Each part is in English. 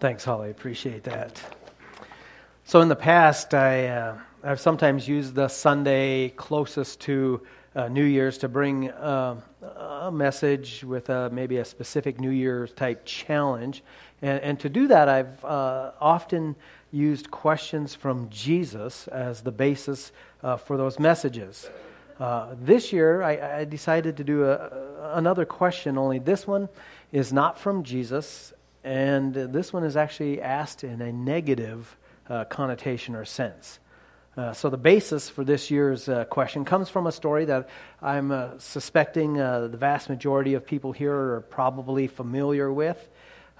Thanks, Holly. Appreciate that. So in the past, I've sometimes used the Sunday closest to New Year's to bring a message with maybe a specific New Year's type challenge. And to do that, I've often used questions from Jesus as the basis for those messages. This year, I decided to do another question, only this one is not from Jesus, and this one is actually asked in a negative connotation or sense. So the basis for this year's question comes from a story that I'm suspecting the vast majority of people here are probably familiar with.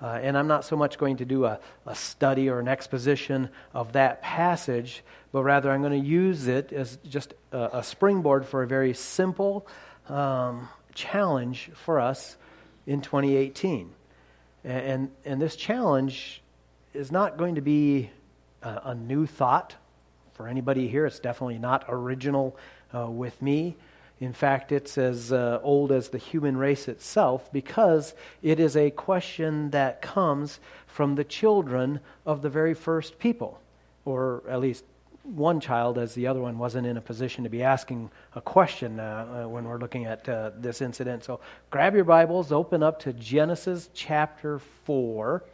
And I'm not so much going to do a study or an exposition of that passage, but rather I'm going to use it as just a springboard for a very simple challenge for us in 2018. And this challenge is not going to be a new thought for anybody here. It's definitely not original with me. In fact, it's as old as the human race itself, because it is a question that comes from the children of the very first people, or at least one child, as the other one wasn't in a position to be asking a question when we're looking at this incident. So grab your Bibles, open up to Genesis chapter 4.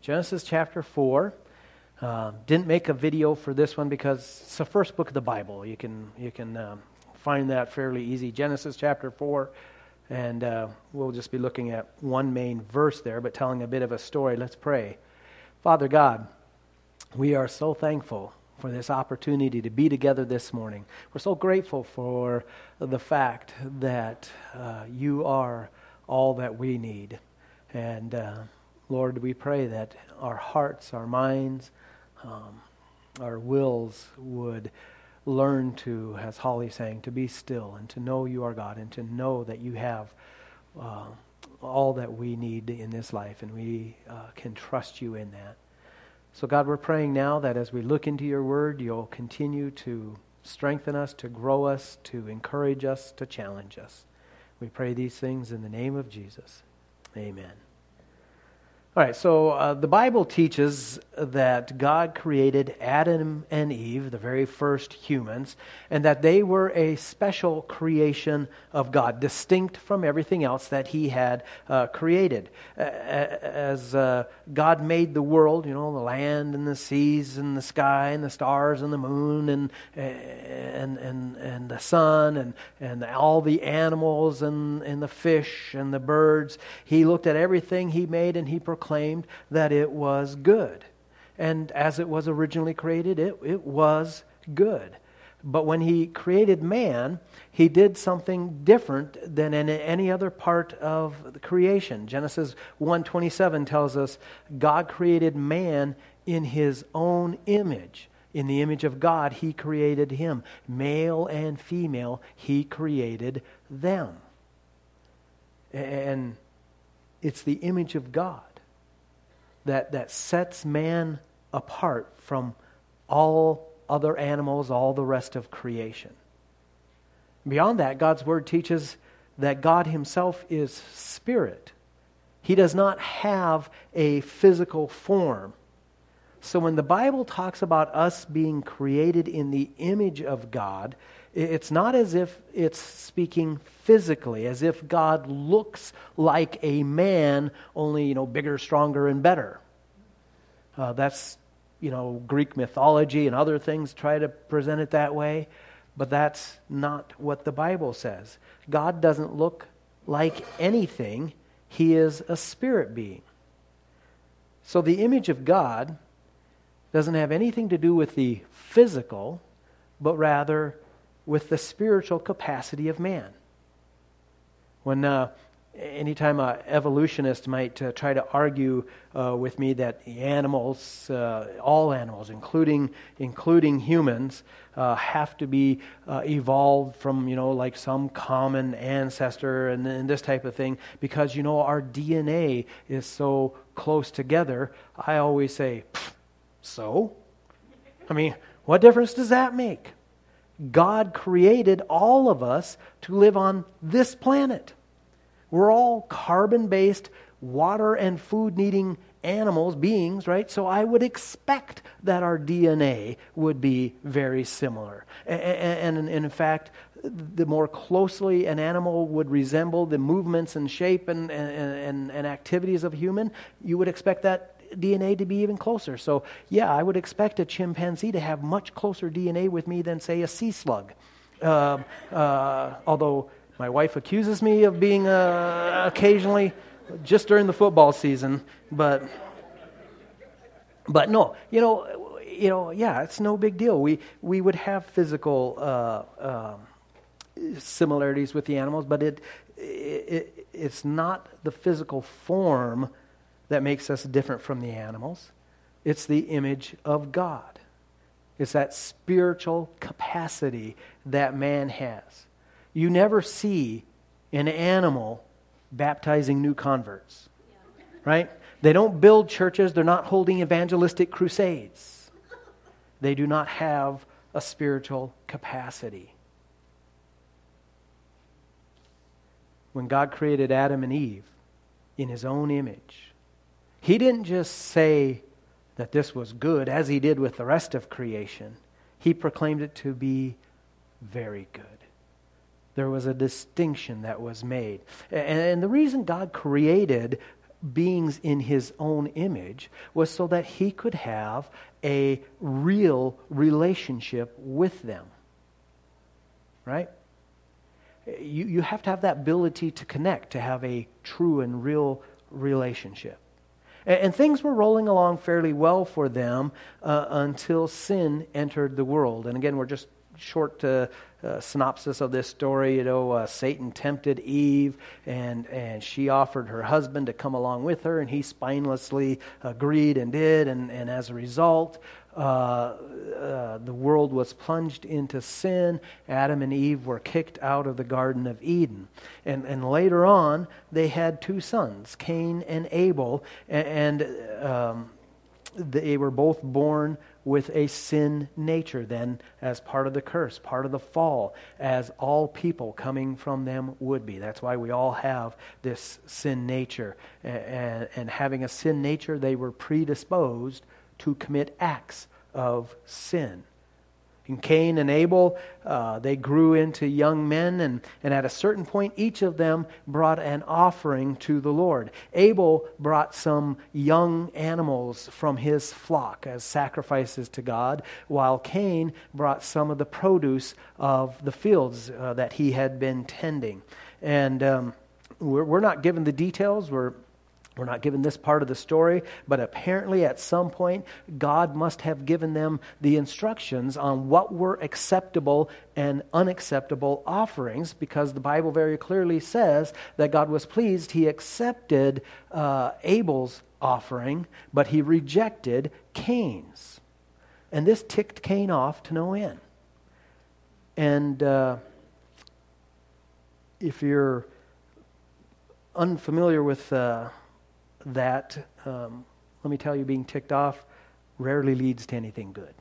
Genesis chapter 4. Didn't make a video for this one because it's the first book of the Bible. You can find that fairly easy. Genesis chapter 4, and we'll just be looking at one main verse there, but telling a bit of a story. Let's pray. Father God, we are so thankful for this opportunity to be together this morning. We're so grateful for the fact that you are all that we need. And Lord, we pray that our hearts, our minds, our wills would learn to, as Holly's saying, to be still and to know you are God and to know that you have all that we need in this life, and we can trust you in that. So God, we're praying now that as we look into your word, you'll continue to strengthen us, to grow us, to encourage us, to challenge us. We pray these things in the name of Jesus. Amen. All right, so the Bible teaches that God created Adam and Eve, the very first humans, and that they were a special creation of God, distinct from everything else that he had created. As God made the world, you know, the land and the seas and the sky and the stars and the moon and the sun and all the animals and the fish and the birds, he looked at everything he made and he proclaimed that it was good. And as it was originally created, it was good. But when he created man, he did something different than in any other part of the creation. Genesis 1:27 tells us God created man in his own image. In the image of God, he created him. Male and female, he created them. And it's the image of God that sets man apart from all other animals, all the rest of creation. Beyond that, God's word teaches that God himself is spirit. He does not have a physical form. So when the Bible talks about us being created in the image of God, it's not as if it's speaking physically, as if God looks like a man, only, you know, bigger, stronger, and better. That's, you know, Greek mythology and other things try to present it that way, but that's not what the Bible says. God doesn't look like anything. He is a spirit being. So the image of God doesn't have anything to do with the physical, but rather with the spiritual capacity of man. When anytime an evolutionist might try to argue with me that animals, all animals, including humans, have to be evolved from, you know, like some common ancestor and this type of thing, because, you know, our DNA is so close together, I always say, so? I mean, what difference does that make? God created all of us to live on this planet. We're all carbon-based, water and food-needing animals, beings, right? So I would expect that our DNA would be very similar. And in fact, the more closely an animal would resemble the movements and shape and activities of a human, you would expect that DNA to be even closer. So yeah, I would expect a chimpanzee to have much closer DNA with me than, say, a sea slug. Although my wife accuses me of being occasionally just during the football season, but no, yeah, it's no big deal. We would have physical similarities with the animals, but it's not the physical form that makes us different from the animals. It's the image of God. It's that spiritual capacity that man has. You never see an animal baptizing new converts, right? They don't build churches. They're not holding evangelistic crusades. They do not have a spiritual capacity. When God created Adam and Eve in His own image, He didn't just say that this was good, as He did with the rest of creation. He proclaimed it to be very good. There was a distinction that was made. And the reason God created beings in His own image was so that He could have a real relationship with them. Right? You have to have that ability to connect, to have a true and real relationship. And things were rolling along fairly well for them until sin entered the world. And again, we're just short synopsis of this story. Satan tempted Eve, and she offered her husband to come along with her, and he spinelessly agreed and did, and as a result, the world was plunged into sin. Adam and Eve were kicked out of the Garden of Eden. And later on, they had two sons, Cain and Abel, and they were both born with a sin nature then, as part of the curse, part of the fall, as all people coming from them would be. That's why we all have this sin nature. And having a sin nature, they were predisposed to commit acts of sin. And Cain and Abel, they grew into young men, and at a certain point, each of them brought an offering to the Lord. Abel brought some young animals from his flock as sacrifices to God, while Cain brought some of the produce of the fields that he had been tending. And we're not given the details. We're not given this part of the story, but apparently at some point, God must have given them the instructions on what were acceptable and unacceptable offerings, because the Bible very clearly says that God was pleased. He accepted Abel's offering, but He rejected Cain's. And this ticked Cain off to no end. And if you're unfamiliar with let me tell you, being ticked off rarely leads to anything good.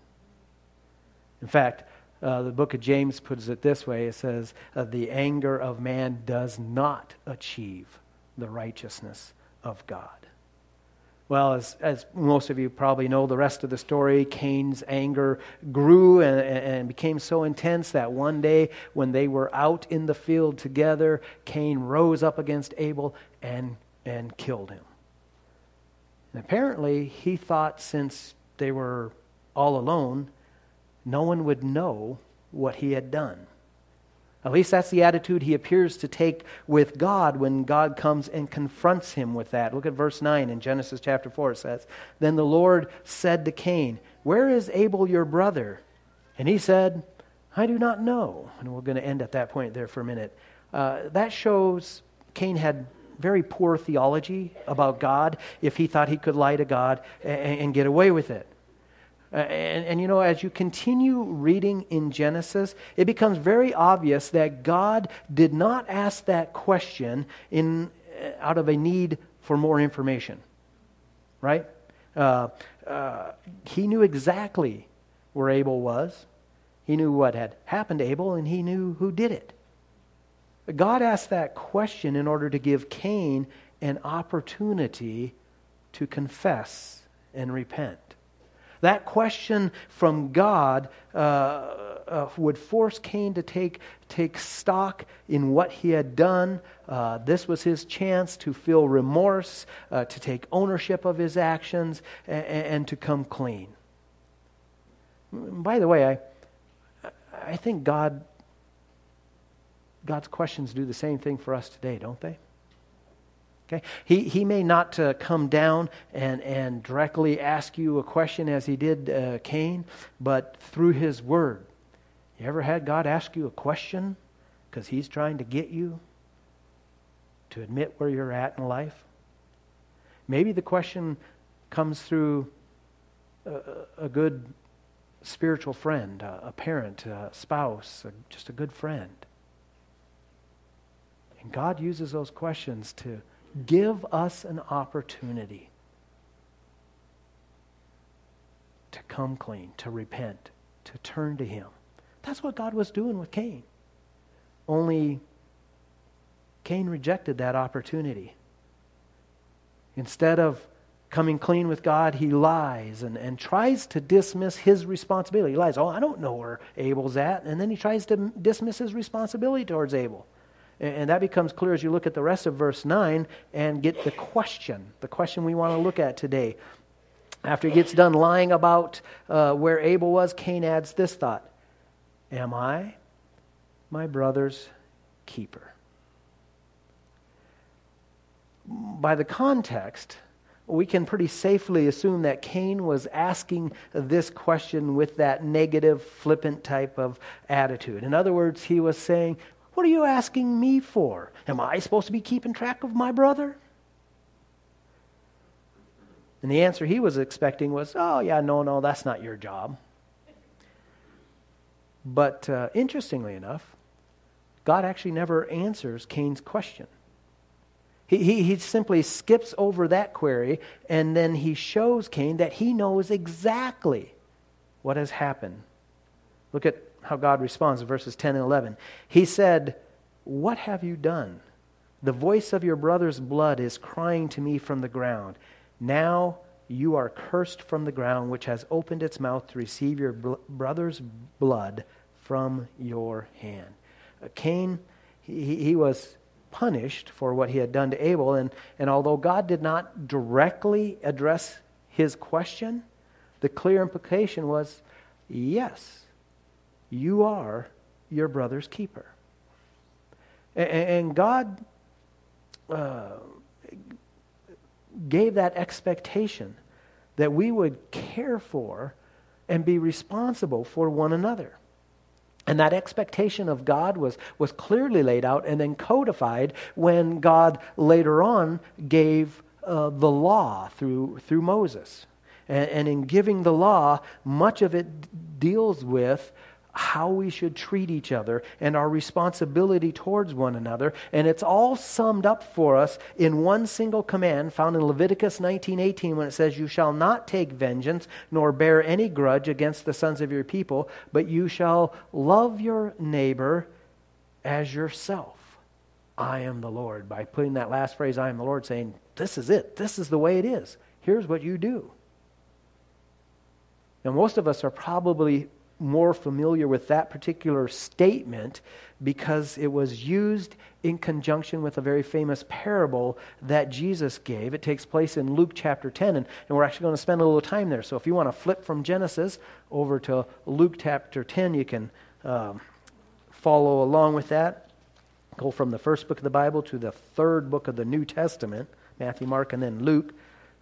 In fact, the book of James puts it this way. It says, the anger of man does not achieve the righteousness of God. Well, as most of you probably know, the rest of the story, Cain's anger grew and became so intense that one day when they were out in the field together, Cain rose up against Abel and killed him. And apparently, he thought since they were all alone, no one would know what he had done. At least that's the attitude he appears to take with God when God comes and confronts him with that. Look at verse 9 in Genesis chapter 4. It says, Then the Lord said to Cain, Where is Abel your brother? And he said, I do not know. And we're going to end at that point there for a minute. That shows Cain had very poor theology about God if he thought he could lie to God and get away with it. As you continue reading in Genesis, it becomes very obvious that God did not ask that question out of a need for more information, right? He knew exactly where Abel was. He knew what had happened to Abel, and he knew who did it. God asked that question in order to give Cain an opportunity to confess and repent. That question from God would force Cain to take stock in what he had done. This was his chance to feel remorse, to take ownership of his actions, and to come clean. By the way, I think God's questions do the same thing for us today, don't they? Okay. He may not come down and directly ask you a question as he did Cain, but through his word. You ever had God ask you a question because he's trying to get you to admit where you're at in life? Maybe the question comes through a good spiritual friend, a parent, a spouse, just a good friend. And God uses those questions to give us an opportunity to come clean, to repent, to turn to Him. That's what God was doing with Cain. Only Cain rejected that opportunity. Instead of coming clean with God, he lies and tries to dismiss his responsibility. He lies, I don't know where Abel's at. And then he tries to dismiss his responsibility towards Abel. And that becomes clear as you look at the rest of verse 9 and get the question we want to look at today. After he gets done lying about where Abel was, Cain adds this thought, "Am I my brother's keeper?" By the context, we can pretty safely assume that Cain was asking this question with that negative, flippant type of attitude. In other words, he was saying, "What are you asking me for? Am I supposed to be keeping track of my brother?" And the answer he was expecting was, no, that's not your job. But interestingly enough, God actually never answers Cain's question. He simply skips over that query, and then he shows Cain that he knows exactly what has happened. Look at how God responds in verses 10 and 11. He said, "What have you done? The voice of your brother's blood is crying to me from the ground. Now you are cursed from the ground, which has opened its mouth to receive your brother's blood from your hand." Cain, he was punished for what he had done to Abel, and although God did not directly address his question, the clear implication was, yes, you are your brother's keeper. And God gave that expectation that we would care for and be responsible for one another. And that expectation of God was clearly laid out and then codified when God later on gave the law through Moses. And in giving the law, much of it deals with how we should treat each other and our responsibility towards one another. And it's all summed up for us in one single command found in Leviticus 19:18 when it says, "You shall not take vengeance nor bear any grudge against the sons of your people, but you shall love your neighbor as yourself. I am the Lord." By putting that last phrase, "I am the Lord," saying, this is it. This is the way it is. Here's what you do. Now, most of us are probably more familiar with that particular statement because it was used in conjunction with a very famous parable that Jesus gave. It takes place in Luke chapter 10, and we're actually going to spend a little time there. So if you want to flip from Genesis over to Luke chapter 10, you can follow along with that. Go from the first book of the Bible to the third book of the New Testament, Matthew, Mark, and then Luke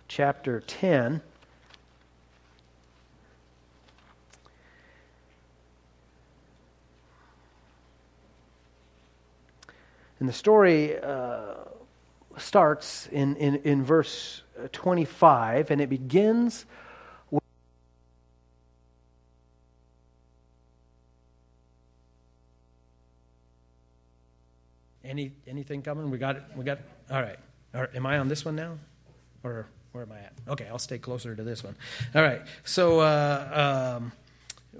chapter 10. And the story starts in verse 25, and it begins with anything coming? We got it? All right. Am I on this one now? Or where am I at? Okay, I'll stay closer to this one. All right. So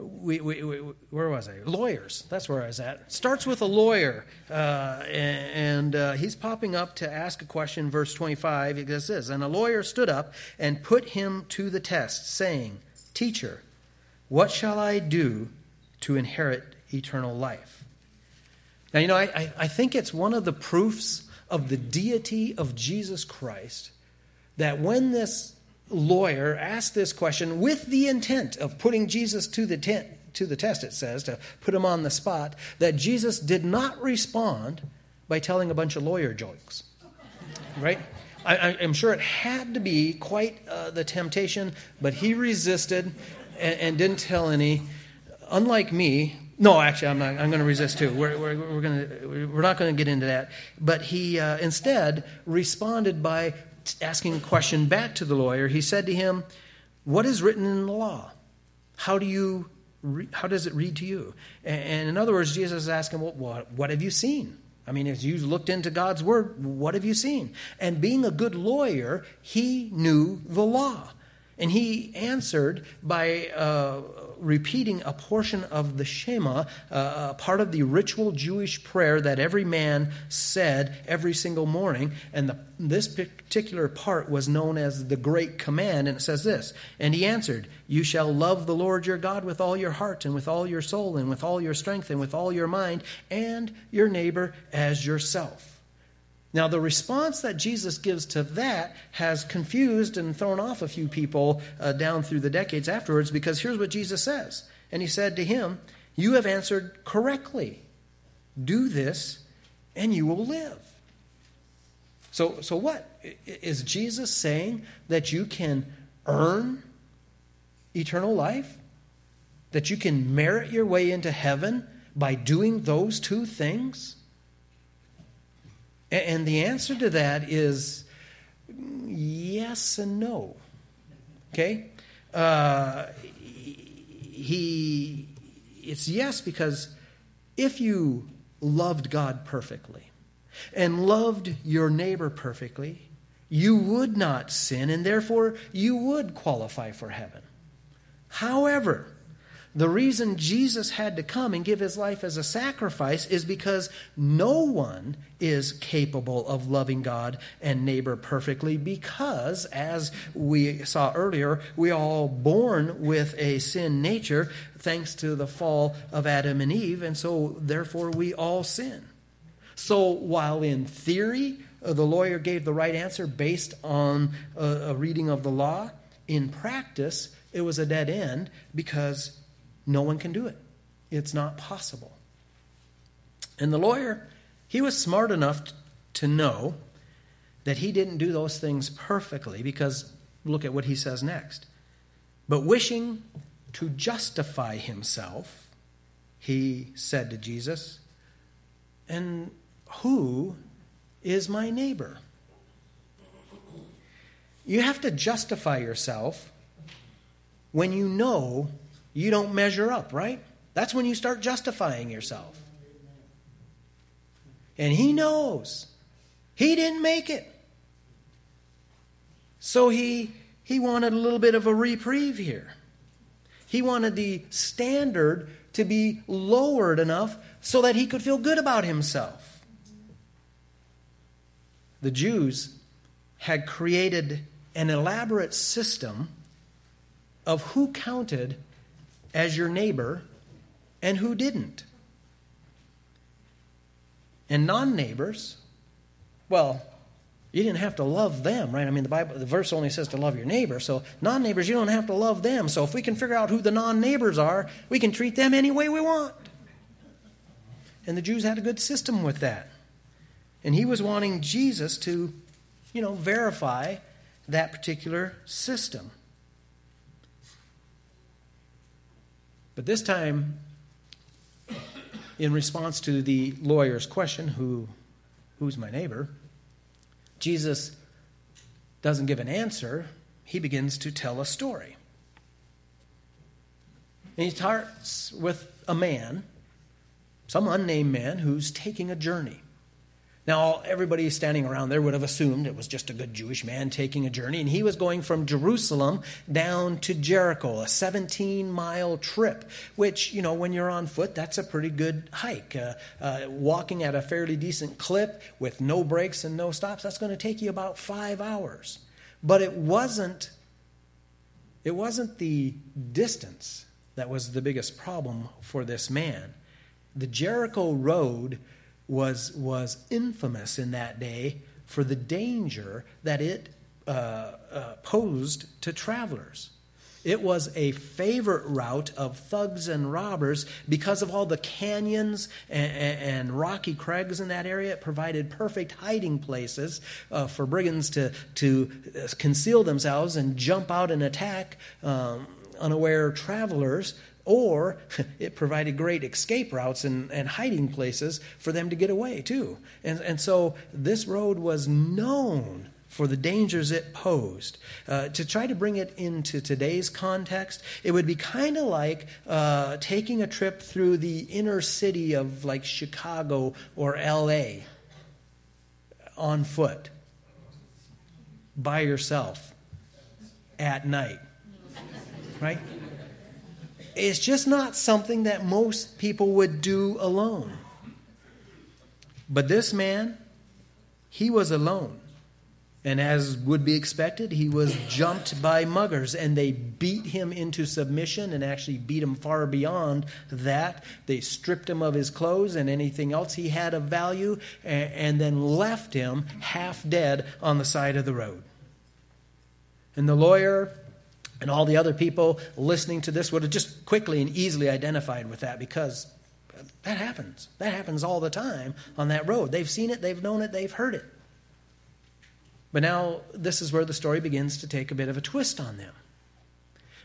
where was I? Lawyers. That's where I was at. Starts with a lawyer, and he's popping up to ask a question, verse 25. This is, and a lawyer stood up and put him to the test, saying, "Teacher, what shall I do to inherit eternal life?" Now, you know, I think it's one of the proofs of the deity of Jesus Christ that when this lawyer asked this question with the intent of putting Jesus to the test, it says, to put him on the spot, that Jesus did not respond by telling a bunch of lawyer jokes, right? I'm sure it had to be quite the temptation, but he resisted and didn't tell any. Unlike me, no, actually, I'm not. I'm going to resist too. We're not going to get into that. But he instead responded by asking a question back to the lawyer. He said to him, "What is written in the law? How does it read to you?" And in other words, Jesus is asking, "Well, what have you seen? I mean, as you looked into God's word, what have you seen?" And being a good lawyer, he knew the law, and he answered by repeating a portion of the Shema, part of the ritual Jewish prayer that every man said every single morning. And this particular part was known as the Great Command, and it says this, "And he answered, 'You shall love the Lord your God with all your heart and with all your soul and with all your strength and with all your mind, and your neighbor as yourself.'" Now, the response that Jesus gives to that has confused and thrown off a few people down through the decades afterwards, because here's what Jesus says. And he said to him, "You have answered correctly. Do this, and you will live." So what? Is Jesus saying that you can earn eternal life? That you can merit your way into heaven by doing those two things? And the answer to that is yes and no. Okay? It's yes, because if you loved God perfectly and loved your neighbor perfectly, you would not sin, and therefore you would qualify for heaven. However, the reason Jesus had to come and give his life as a sacrifice is because no one is capable of loving God and neighbor perfectly, because, as we saw earlier, we are all born with a sin nature thanks to the fall of Adam and Eve, and so therefore we all sin. So while in theory the lawyer gave the right answer based on a reading of the law, in practice it was a dead end, because no one can do it. It's not possible. And the lawyer, he was smart enough to know that he didn't do those things perfectly, because look at what he says next. But wishing to justify himself, he said to Jesus, "And who is my neighbor?" You have to justify yourself when you know you don't measure up, right? That's when you start justifying yourself. And he knows he didn't make it. So he wanted a little bit of a reprieve here. He wanted the standard to be lowered enough so that he could feel good about himself. The Jews had created an elaborate system of who counted as your neighbor and who didn't. And non-neighbors, well, you didn't have to love them, right? I mean, the verse only says to love your neighbor, so non-neighbors, you don't have to love them. So if we can figure out who the non-neighbors are, we can treat them any way we want. And the Jews had a good system with that. And he was wanting Jesus to, you know, verify that particular system. But this time, in response to the lawyer's question, who's my neighbor, Jesus doesn't give an answer. He begins to tell a story. And he starts with a man, some unnamed man, who's taking a journey. Now, everybody standing around there would have assumed it was just a good Jewish man taking a journey, and he was going from Jerusalem down to Jericho, a 17-mile trip, which, you know, when you're on foot, that's a pretty good hike. Walking at a fairly decent clip with no breaks and no stops, that's going to take you about 5 hours. But it wasn't the distance that was the biggest problem for this man. The Jericho road was infamous in that day for the danger that it posed to travelers. It was a favorite route of thugs and robbers because of all the canyons and rocky crags in that area. It provided perfect hiding places for brigands to conceal themselves and jump out and attack unaware travelers, or it provided great escape routes and hiding places for them to get away too. And so this road was known for the dangers it posed. To try to bring it into today's context, it would be kind of like taking a trip through the inner city of like Chicago or LA on foot, by yourself, at night, right? It's just not something that most people would do alone. But this man, he was alone. And as would be expected, he was jumped by muggers, and they beat him into submission and actually beat him far beyond that. They stripped him of his clothes and anything else he had of value and then left him half dead on the side of the road. And the lawyer and all the other people listening to this would have just quickly and easily identified with that, because that happens. That happens all the time on that road. They've seen it, they've known it, they've heard it. But now this is where the story begins to take a bit of a twist on them.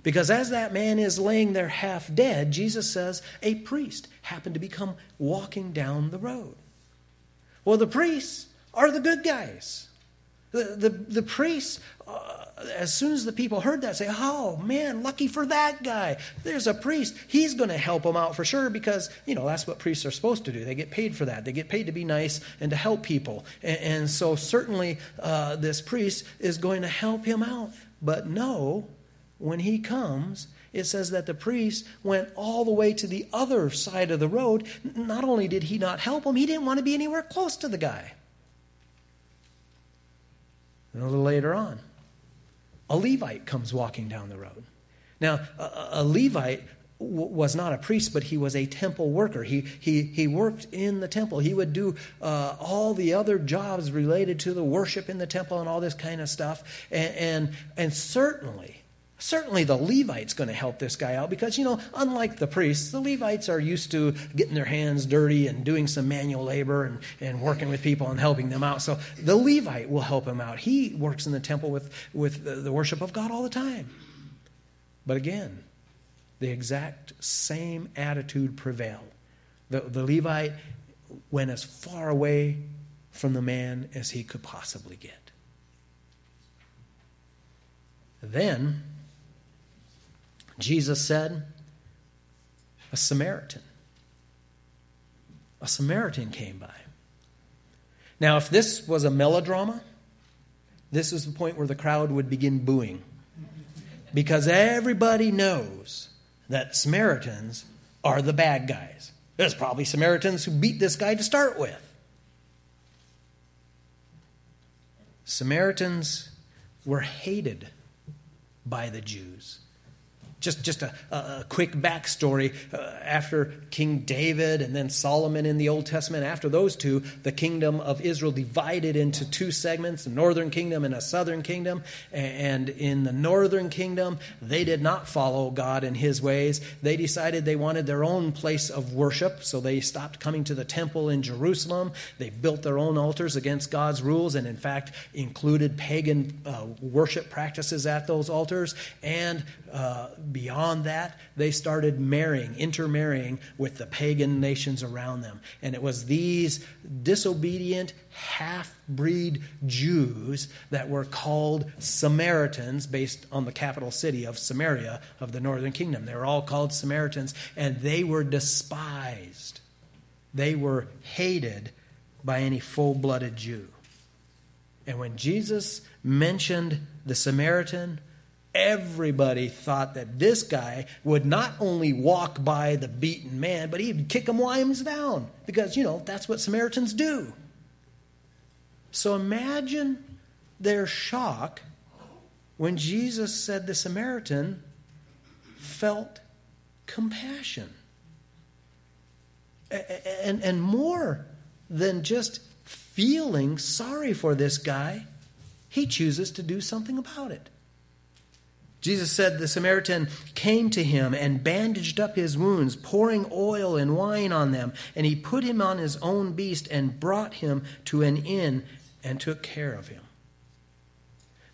Because as that man is laying there half dead, Jesus says a priest happened to be walking down the road. Well, the priests are the good guys. The priests, as soon as the people heard that, say, oh man, lucky for that guy. There's a priest. He's going to help him out for sure, because, you know, that's what priests are supposed to do. They get paid for that. They get paid to be nice and to help people. And so certainly this priest is going to help him out. But no, when he comes, it says that the priest went all the way to the other side of the road. Not only did he not help him, he didn't want to be anywhere close to the guy. And a little later on, a Levite comes walking down the road. Now, a Levite was not a priest, but he was a temple worker. He worked in the temple. He would do all the other jobs related to the worship in the temple and all this kind of stuff. And certainly the Levite's going to help this guy out, because, you know, unlike the priests, the Levites are used to getting their hands dirty and doing some manual labor and working with people and helping them out. So the Levite will help him out. He works in the temple with the worship of God all the time. But again, the exact same attitude prevailed. The Levite went as far away from the man as he could possibly get. Then Jesus said, a Samaritan came by. Now, if this was a melodrama, this is the point where the crowd would begin booing, because everybody knows that Samaritans are the bad guys. There's probably Samaritans who beat this guy to start with. Samaritans were hated by the Jews. Just a quick backstory. After King David and then Solomon in the Old Testament, after those two, the kingdom of Israel divided into two segments, a northern kingdom and a southern kingdom. And in the northern kingdom, they did not follow God in his ways. They decided they wanted their own place of worship, so they stopped coming to the temple in Jerusalem. They built their own altars against God's rules, and in fact included pagan worship practices at those altars. And beyond that, they started intermarrying with the pagan nations around them. And it was these disobedient, half-breed Jews that were called Samaritans, based on the capital city of Samaria of the northern kingdom. They were all called Samaritans, and they were despised. They were hated by any full-blooded Jew. And when Jesus mentioned the Samaritan, everybody thought that this guy would not only walk by the beaten man, but he'd kick him while he was down. Because, that's what Samaritans do. So imagine their shock when Jesus said the Samaritan felt compassion. And more than just feeling sorry for this guy, he chooses to do something about it. Jesus said the Samaritan came to him and bandaged up his wounds, pouring oil and wine on them. And he put him on his own beast and brought him to an inn and took care of him.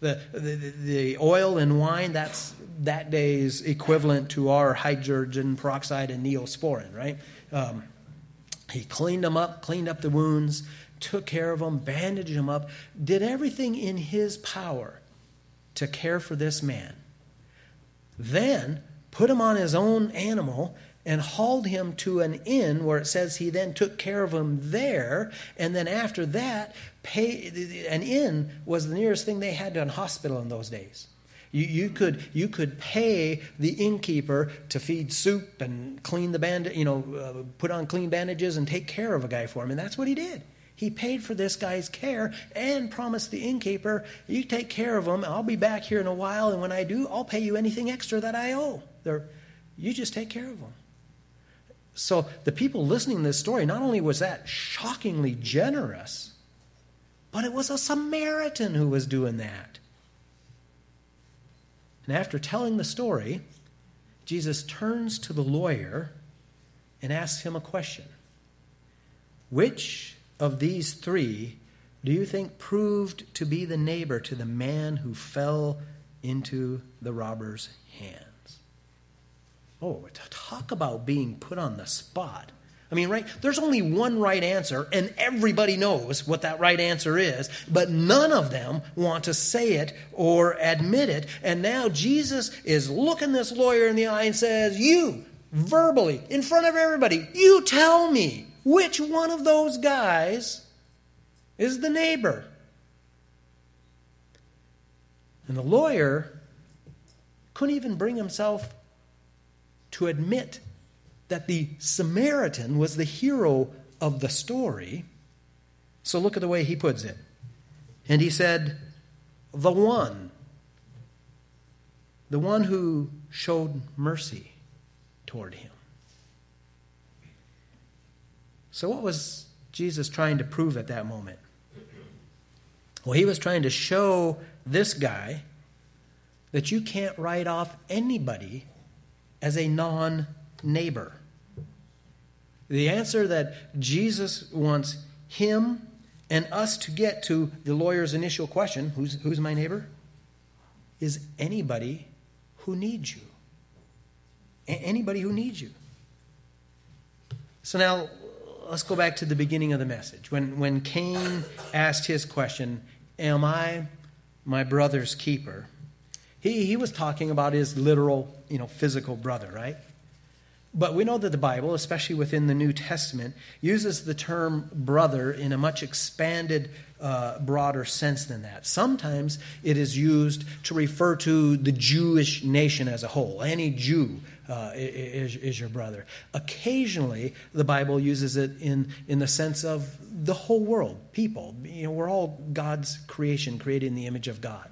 The oil and wine, that's that day's equivalent to our hydrogen peroxide and neosporin, right? He cleaned up the wounds, took care of them, bandaged them up, did everything in his power to care for this man. Then put him on his own animal and hauled him to an inn where it says he then took care of him there. And then after that, an inn was the nearest thing they had to a hospital in those days. You could pay the innkeeper to feed soup and clean the bandage, put on clean bandages and take care of a guy for him. And that's what he did. He paid for this guy's care and promised the innkeeper, "You take care of him. I'll be back here in a while, and when I do, I'll pay you anything extra that I owe. You just take care of him." So the people listening to this story, not only was that shockingly generous, but it was a Samaritan who was doing that. And after telling the story, Jesus turns to the lawyer and asks him a question. Which of these three do you think proved to be the neighbor to the man who fell into the robber's hand? Oh, talk about being put on the spot. I mean, right? There's only one right answer, and everybody knows what that right answer is, but none of them want to say it or admit it. And now Jesus is looking this lawyer in the eye and says, "You, verbally, in front of everybody, you tell me which one of those guys is the neighbor." And the lawyer couldn't even bring himself to admit that the Samaritan was the hero of the story. So look at the way he puts it. And he said, the one who showed mercy toward him. So what was Jesus trying to prove at that moment? Well, he was trying to show this guy that you can't write off anybody as a non-neighbor. The answer that Jesus wants him and us to get to the lawyer's initial question, who's my neighbor, is anybody who needs you. Anybody who needs you. So now, let's go back to the beginning of the message. When Cain asked his question, "Am I my brother's keeper?" He was talking about his literal, physical brother, right? But we know that the Bible, especially within the New Testament, uses the term brother in a much expanded, broader sense than that. Sometimes it is used to refer to the Jewish nation as a whole. Any Jew is your brother. Occasionally, the Bible uses it in the sense of the whole world, people. We're all God's creation, created in the image of God.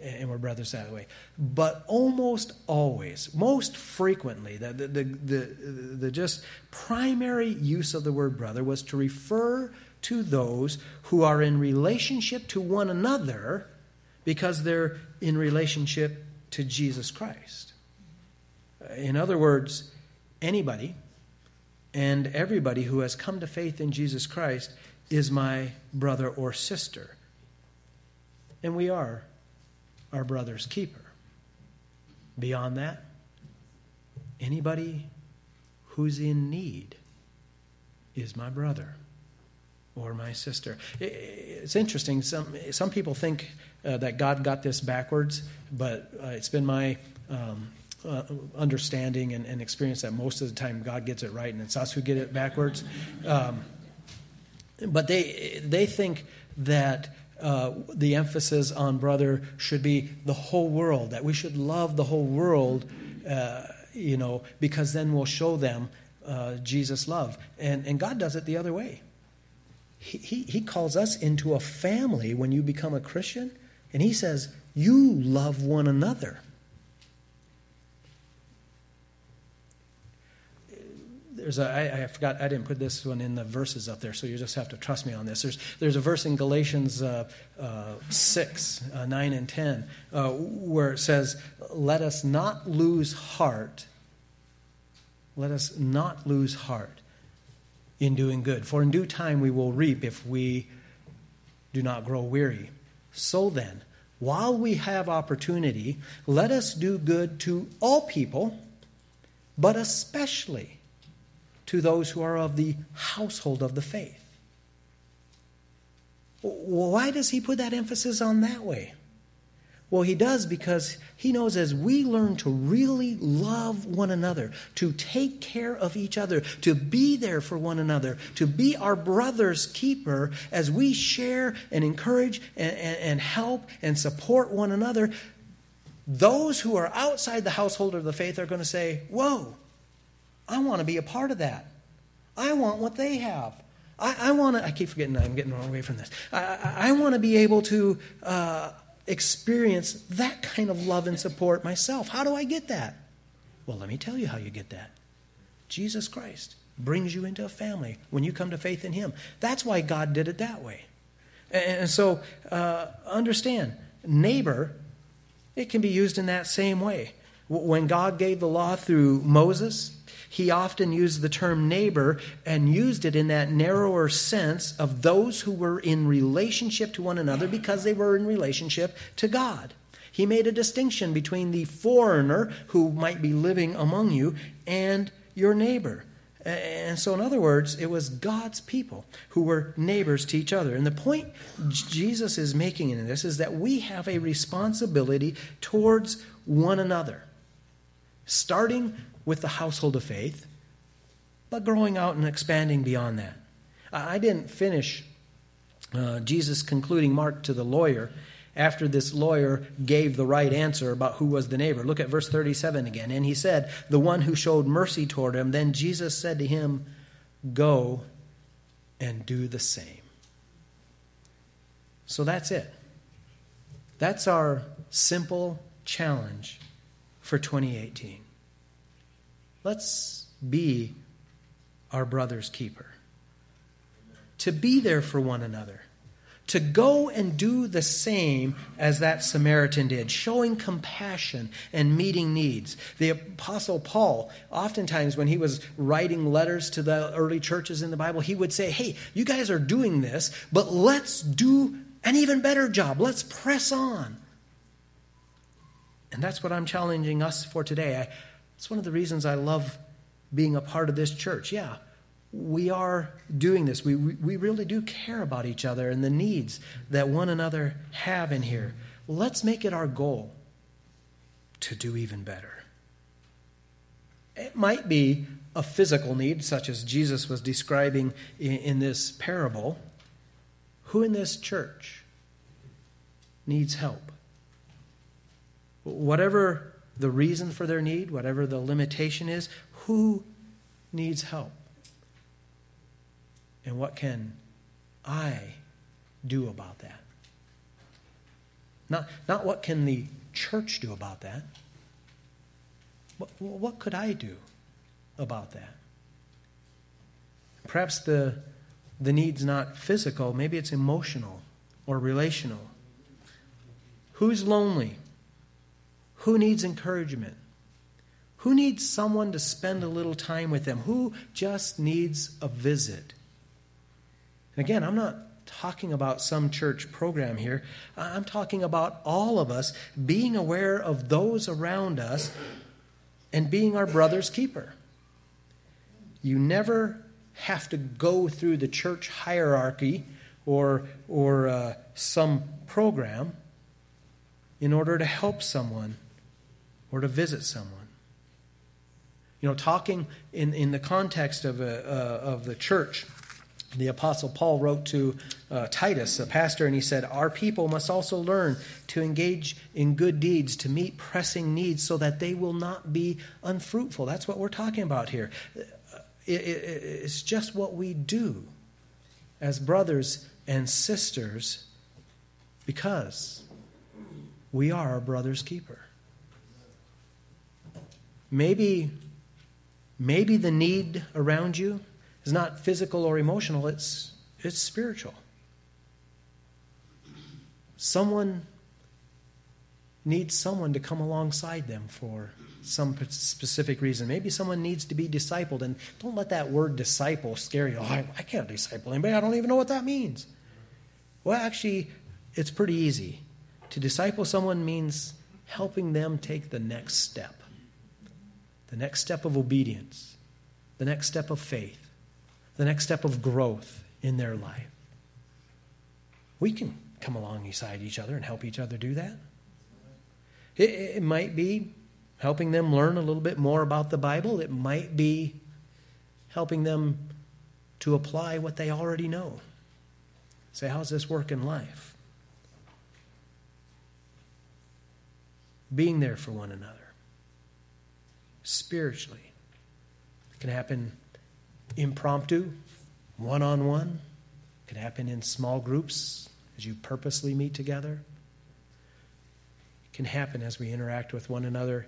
And we're brothers that way. But almost always, most frequently, the just primary use of the word brother was to refer to those who are in relationship to one another because they're in relationship to Jesus Christ. In other words, anybody and everybody who has come to faith in Jesus Christ is my brother or sister. And we are our brother's keeper. Beyond that, anybody who's in need is my brother or my sister. It's interesting. Some people think that God got this backwards, but it's been my understanding and experience that most of the time God gets it right, and it's us who get it backwards. But they think that the emphasis on brother should be the whole world, that we should love the whole world, because then we'll show them Jesus' love. And God does it the other way. He calls us into a family when you become a Christian, and he says, you love one another. I forgot, I didn't put this one in the verses up there, so you just have to trust me on this. There's a verse in Galatians 6, 9 and 10, where it says, let us not lose heart in doing good. For in due time we will reap if we do not grow weary. So then, while we have opportunity, let us do good to all people, but especially to those who are of the household of the faith. Why does he put that emphasis on that way? Well, he does because he knows as we learn to really love one another, to take care of each other, to be there for one another, to be our brother's keeper, as we share and encourage and help and support one another, those who are outside the household of the faith are going to say, whoa, I want to be a part of that. I want what they have. I want to, I keep forgetting I'm getting away from this. I want to be able to experience that kind of love and support myself. How do I get that? Well, let me tell you how you get that. Jesus Christ brings you into a family when you come to faith in him. That's why God did it that way. And so understand, neighbor, it can be used in that same way. When God gave the law through Moses, he often used the term neighbor and used it in that narrower sense of those who were in relationship to one another because they were in relationship to God. He made a distinction between the foreigner who might be living among you and your neighbor. And so, in other words, it was God's people who were neighbors to each other. And the point Jesus is making in this is that we have a responsibility towards one another, starting with the household of faith, but growing out and expanding beyond that. I didn't finish Jesus concluding Mark to the lawyer after this lawyer gave the right answer about who was the neighbor. Look at verse 37 again. And he said, the one who showed mercy toward him. Then Jesus said to him, go and do the same. So that's it. That's our simple challenge for 2018. Let's be our brother's keeper. To be there for one another. To go and do the same as that Samaritan did, showing compassion and meeting needs. The Apostle Paul, oftentimes when he was writing letters to the early churches in the Bible, he would say, hey, you guys are doing this, but let's do an even better job. Let's press on. And that's what I'm challenging us for today. It's one of the reasons I love being a part of this church. Yeah, we are doing this. We really do care about each other and the needs that one another have in here. Let's make it our goal to do even better. It might be a physical need, such as Jesus was describing in this parable. Who in this church needs help? Whatever the reason for their need, whatever the limitation is, who needs help? And what can I do about that? Not what can the church do about that. What could I do about that? Perhaps the need's not physical. Maybe it's emotional or relational. Who's lonely? Who needs encouragement? Who needs someone to spend a little time with them? Who just needs a visit? And again, I'm not talking about some church program here. I'm talking about all of us being aware of those around us and being our brother's keeper. You never have to go through the church hierarchy or some program in order to help someone or to visit someone. Talking in the context of the church, The Apostle Paul wrote to Titus, a pastor, and he said, "Our people must also learn to engage in good deeds, to meet pressing needs so that they will not be unfruitful." That's what we're talking about here. It's just what we do as brothers and sisters because we are our brother's keeper. Maybe the need around you is not physical or emotional, it's spiritual. Someone needs someone to come alongside them for some specific reason. Maybe someone needs to be discipled, and don't let that word disciple scare you. Oh, I can't disciple anybody. I don't even know what that means. Well, actually, it's pretty easy. To disciple someone means helping them take the next step of obedience, the next step of faith, the next step of growth in their life. We can come alongside each other and help each other do that. It might be helping them learn a little bit more about the Bible. It might be helping them to apply what they already know. Say, how's this work in life? Being there for one another. Spiritually. It can happen impromptu, one-on-one. It can happen in small groups as you purposely meet together. It can happen as we interact with one another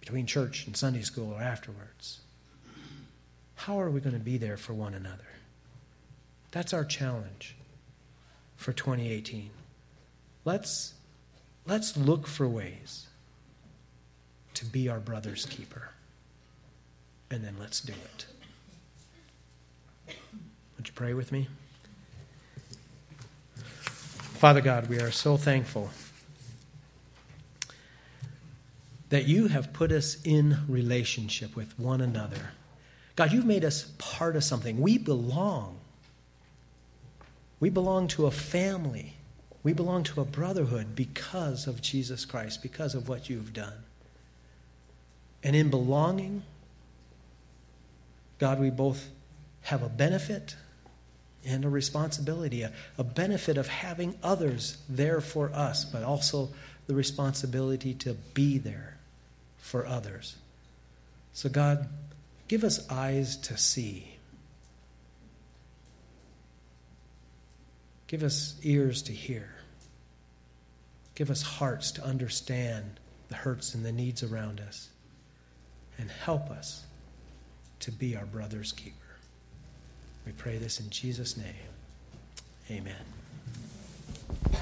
between church and Sunday school or afterwards. How are we going to be there for one another? That's our challenge for 2018. Let's look for ways to be our brother's keeper. And then let's do it. Would you pray with me? Father God, we are so thankful that you have put us in relationship with one another. God, you've made us part of something. We belong. We belong to a family. We belong to a brotherhood because of Jesus Christ, because of what you've done. And in belonging, God, we both have a benefit and a responsibility, a benefit of having others there for us, but also the responsibility to be there for others. So God, give us eyes to see. Give us ears to hear. Give us hearts to understand the hurts and the needs around us. And help us to be our brother's keeper. We pray this in Jesus' name. Amen.